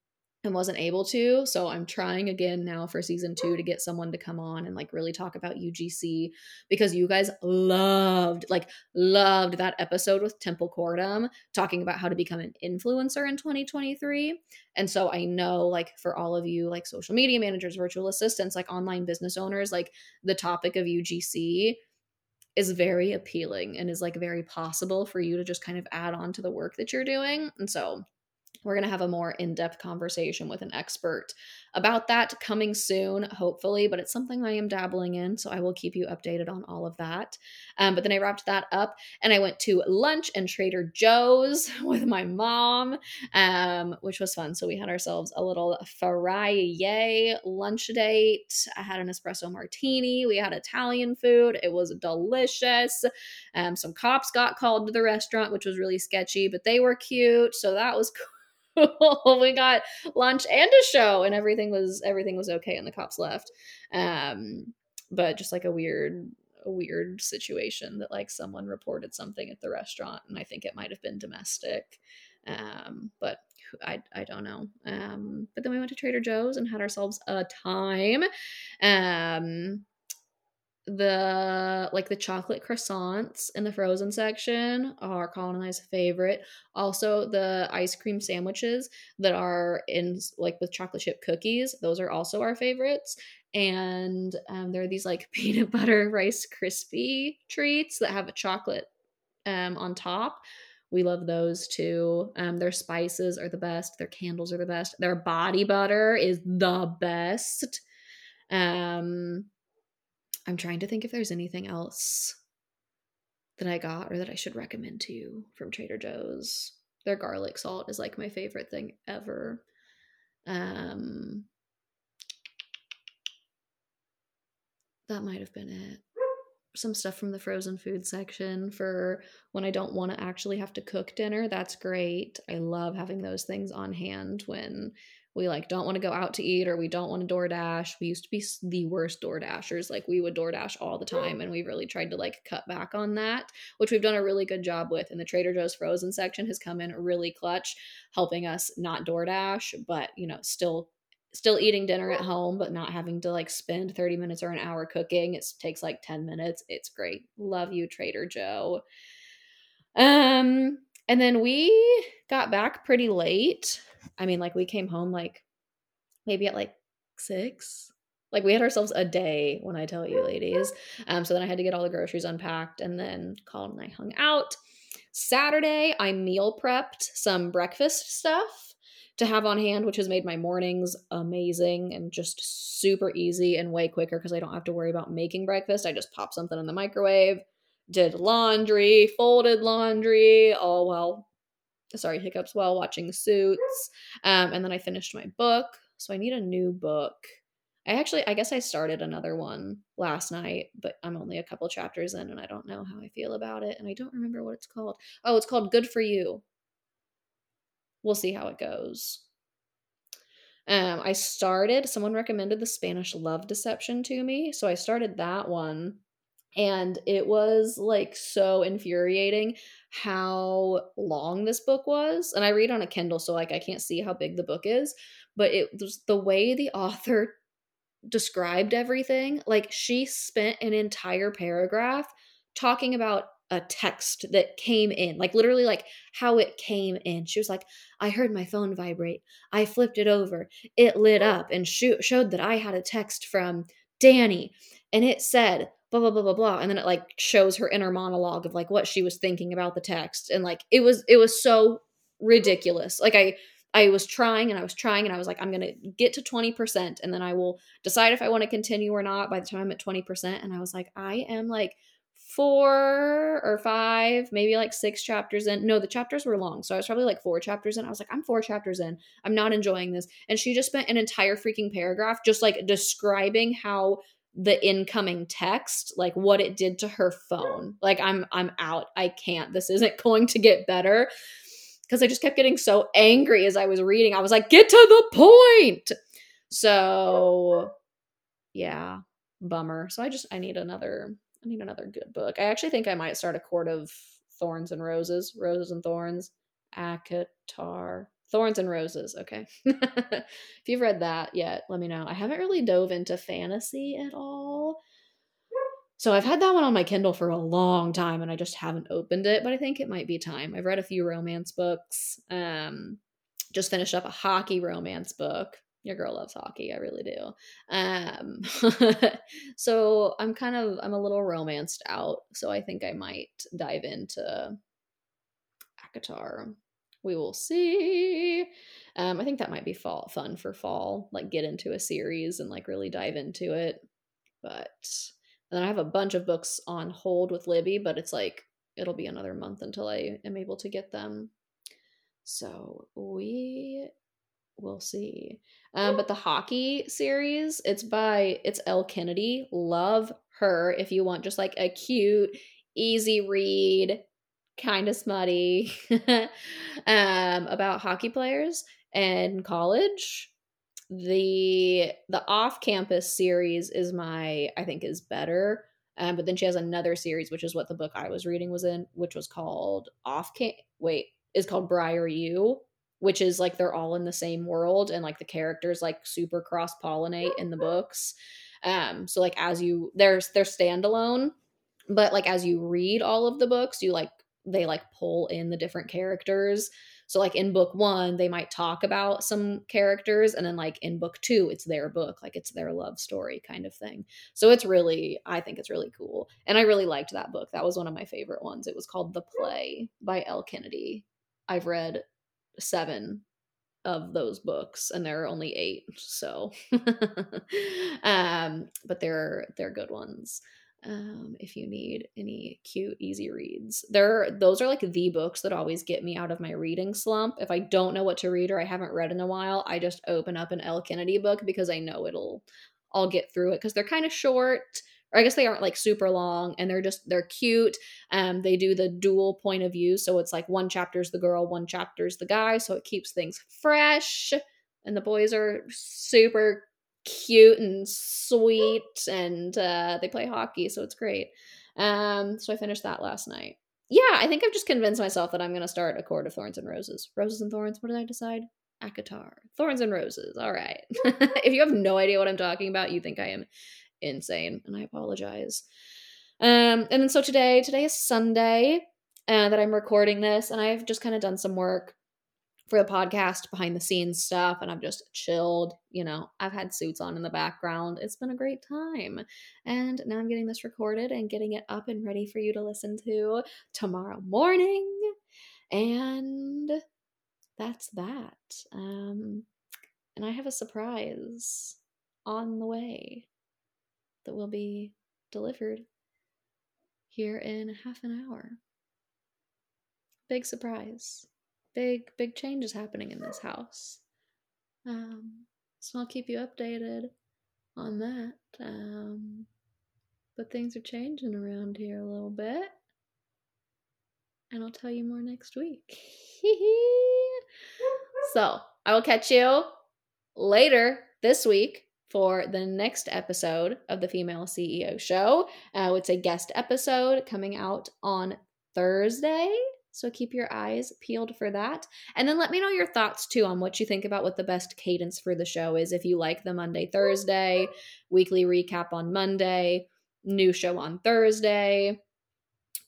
and wasn't able to. So I'm trying again now for season two to get someone to come on and like really talk about U G C, because you guys loved, like loved that episode with Temple Cordum talking about how to become an influencer in twenty twenty-three. And so I know like for all of you, like social media managers, virtual assistants, like online business owners, like the topic of U G C is very appealing and is like very possible for you to just kind of add on to the work that you're doing. And so We're going to have a more in-depth conversation with an expert about that coming soon, hopefully, but it's something I am dabbling in, so I will keep you updated on all of that. Um, but then I wrapped that up and I went to lunch and Trader Joe's with my mom, um, which was fun. So we had ourselves a little Ferraier lunch date. I had an espresso martini. We had Italian food. It was delicious. Um, some cops got called to the restaurant, which was really sketchy, but they were cute. So that was cool. We got lunch and a show, and everything was everything was okay, and the cops left. Um, but just like a weird, a weird situation that like someone reported something at the restaurant, and I think it might have been domestic. Um, but I I don't know. Um, but then we went to Trader Joe's and had ourselves a time. Um, the like the chocolate croissants in the frozen section are Colin and I's favorite. Also the ice cream sandwiches that are in like with chocolate chip cookies, those are also our favorites. And um, there are these like peanut butter Rice Krispie treats that have a chocolate um on top. We love those too. Um, their spices are the best, their candles are the best, their body butter is the best. um I'm trying to think if there's anything else that I got or that I should recommend to you from Trader Joe's. Their garlic salt is like my favorite thing ever. Um, that might have been it. Some stuff from the frozen food section for when I don't want to actually have to cook dinner. That's great. I love having those things on hand when we like don't want to go out to eat or we don't want to DoorDash. We used to be the worst DoorDashers. Like we would DoorDash all the time, and we really tried to like cut back on that, which we've done a really good job with. And the Trader Joe's frozen section has come in really clutch, helping us not DoorDash, but you know, still still eating dinner at home, but not having to like spend thirty minutes or an hour cooking. It takes like ten minutes. It's great. Love you, Trader Joe. Um, and then we got back pretty late. I mean, like we came home like maybe at like six. Like we had ourselves a day, when I tell you, ladies. Um, so then I had to get all the groceries unpacked, and then Colin and I hung out. Saturday, I meal prepped some breakfast stuff to have on hand, which has made my mornings amazing and just super easy and way quicker because I don't have to worry about making breakfast. I just pop something in the microwave, did laundry, folded laundry, all while Sorry, hiccups while watching Suits. Um, and then I finished my book. So I need a new book. I actually, I guess I started another one last night, but I'm only a couple chapters in and I don't know how I feel about it. And I don't remember what it's called. Oh, it's called Good For You. We'll see how it goes. Um, I started, someone recommended The Spanish Love Deception to me. So I started that one. And it was like so infuriating how long this book was. And I read on a Kindle, so like I can't see how big the book is, but it was the way the author described everything. Like she spent an entire paragraph talking about a text that came in, like literally like how it came in. She was like, I heard my phone vibrate. I flipped it over. It lit up and shoot, showed that I had a text from Danny, and it said blah, blah, blah, blah, blah. And then it like shows her inner monologue of like what she was thinking about the text. And like, it was, it was so ridiculous. Like I, I was trying and I was trying and I was like, I'm going to get to twenty percent and then I will decide if I want to continue or not by the time I'm at twenty percent. And I was like, I am like four or five, maybe like six chapters in. No, the chapters were long. So I was probably like four chapters in. I was like, I'm four chapters in. I'm not enjoying this. And she just spent an entire freaking paragraph just like describing how the incoming text, like what it did to her phone. Like I'm, I'm out. I can't, this isn't going to get better. Cause I just kept getting so angry as I was reading. I was like, get to the point. So yeah, bummer. So I just, I need another, I need another good book. I actually think I might start A Court of Thorns and Roses, Roses and Thorns, Akatar. Thorns and Roses. Okay. If you've read that yet, let me know. I haven't really dove into fantasy at all. So I've had that one on my Kindle for a long time and I just haven't opened it, but I think it might be time. I've read a few romance books. Um, just finished up a hockey romance book. Your girl loves hockey. I really do. Um, so I'm kind of, I'm a little romanced out. So I think I might dive into Akatar. we will see. Um, I think that might be fall, fun for fall, like get into a series and like really dive into it. But and then I have a bunch of books on hold with Libby, but it's like, it'll be another month until I am able to get them. So we will see. Um, but the hockey series, it's by, it's Elle Kennedy. Love her. If you want just like a cute, easy read, kind of smutty, um, about hockey players and college. The, the off-campus series is my, I think is better. Um, but then she has another series, which is what the book I was reading was in, which was called Off Camp. Wait, is called Briar U, which is like they're all in the same world and like the characters like super cross pollinate in the books. Um, so like as you there's they're standalone, but like as you read all of the books, you like they like pull in the different characters. So like in book one, they might talk about some characters, and then like in book two, it's their book, like it's their love story kind of thing. So it's really, I think it's really cool. And I really liked that book. That was one of my favorite ones. It was called The Play by Elle Kennedy. I've read seven of those books and there are only eight. So, um, but they're, they're good ones. Um, if you need any cute, easy reads, there, those are like the books that always get me out of my reading slump. If I don't know what to read or I haven't read in a while, I just open up an Elle Kennedy book because I know it'll, I'll get through it because they're kind of short, or I guess they aren't like super long, and they're just, they're cute. Um, they do the dual point of view. So it's like one chapter's the girl, one chapter's the guy. So it keeps things fresh, and the boys are super cute and sweet, and uh they play hockey, so it's great. Um so I finished that last night. Yeah, I think I've just convinced myself that I'm gonna start A Court of Thorns and Roses. Roses and Thorns, what did I decide? ACOTAR. Thorns and Roses. All right. If you have no idea what I'm talking about, you think I am insane, and I apologize. Um and then so today, today is Sunday uh, that I'm recording this, and I've just kind of done some work for the podcast, behind the scenes stuff, and I've just chilled. You know, I've had Suits on in the background. It's been a great time. And now I'm getting this recorded and getting it up and ready for you to listen to tomorrow morning. And that's that. Um, and I have a surprise on the way that will be delivered here in half an hour. Big surprise. Big, big change is happening in this house. Um, so I'll keep you updated on that. Um, but things are changing around here a little bit. And I'll tell you more next week. So I will catch you later this week for the next episode of the Female C E O Show. Uh, it's a guest episode coming out on Thursday. So keep your eyes peeled for that. And then let me know your thoughts too on what you think about what the best cadence for the show is. If you like the Monday, Thursday, weekly recap on Monday, new show on Thursday,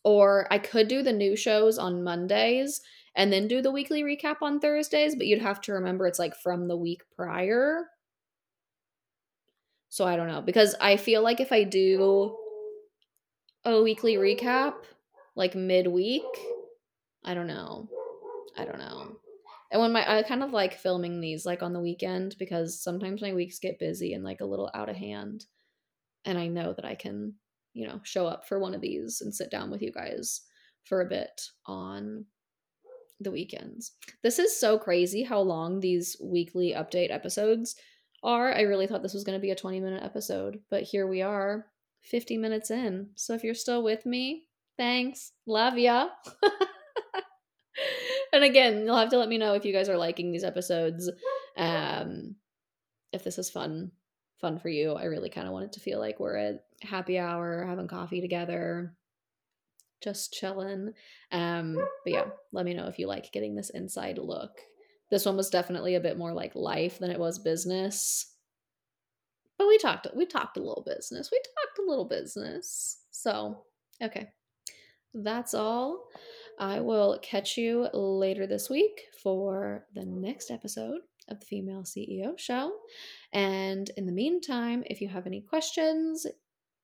or I could do the new shows on Mondays and then do the weekly recap on Thursdays, but you'd have to remember it's like from the week prior. So I don't know, because I feel like if I do a weekly recap like midweek, I don't know. I don't know. And when my, I kind of like filming these like on the weekend because sometimes my weeks get busy and like a little out of hand. And I know that I can, you know, show up for one of these and sit down with you guys for a bit on the weekends. This is so crazy how long these weekly update episodes are. I really thought this was going to be a twenty minute episode, but here we are fifty minutes in. So if you're still with me, thanks. Love ya. And again, you'll have to let me know if you guys are liking these episodes, um, if this is fun, fun for you. I really kind of want it to feel like we're at happy hour, having coffee together, just chilling. Um, but yeah, let me know if you like getting this inside look. This one was definitely a bit more like life than it was business. But we talked, we talked a little business. We talked a little business. So, okay. That's all. I will catch you later this week for the next episode of the Female C E O Show. And in the meantime, if you have any questions,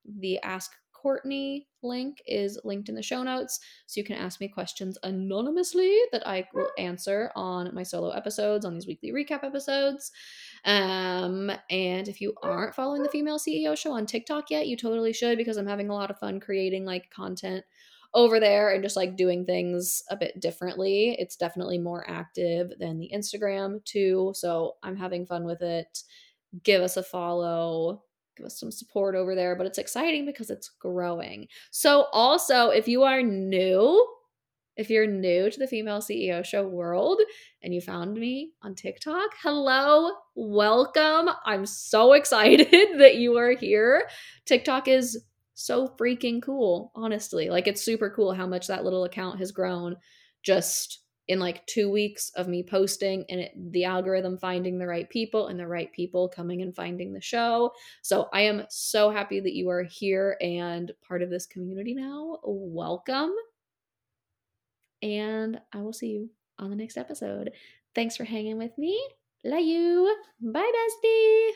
the Ask Courtney link is linked in the show notes, so you can ask me questions anonymously that I will answer on my solo episodes, on these weekly recap episodes. Um, and if you aren't following the Female C E O Show on TikTok yet, you totally should, because I'm having a lot of fun creating like content over there and just like doing things a bit differently. It's definitely more active than the Instagram too, so I'm having fun with it. Give us a follow, give us some support over there, but it's exciting because it's growing. So also, if you are new, if you're new to the Female C E O Show world and you found me on TikTok, hello, welcome. I'm so excited that you are here. TikTok is so freaking cool, honestly. Like, it's super cool how much that little account has grown just in like two weeks of me posting, and it, the algorithm finding the right people and the right people coming and finding the show. So I am so happy that you are here and part of this community now. Welcome. And I will see you on the next episode. Thanks for hanging with me. Love you. Bye, bestie.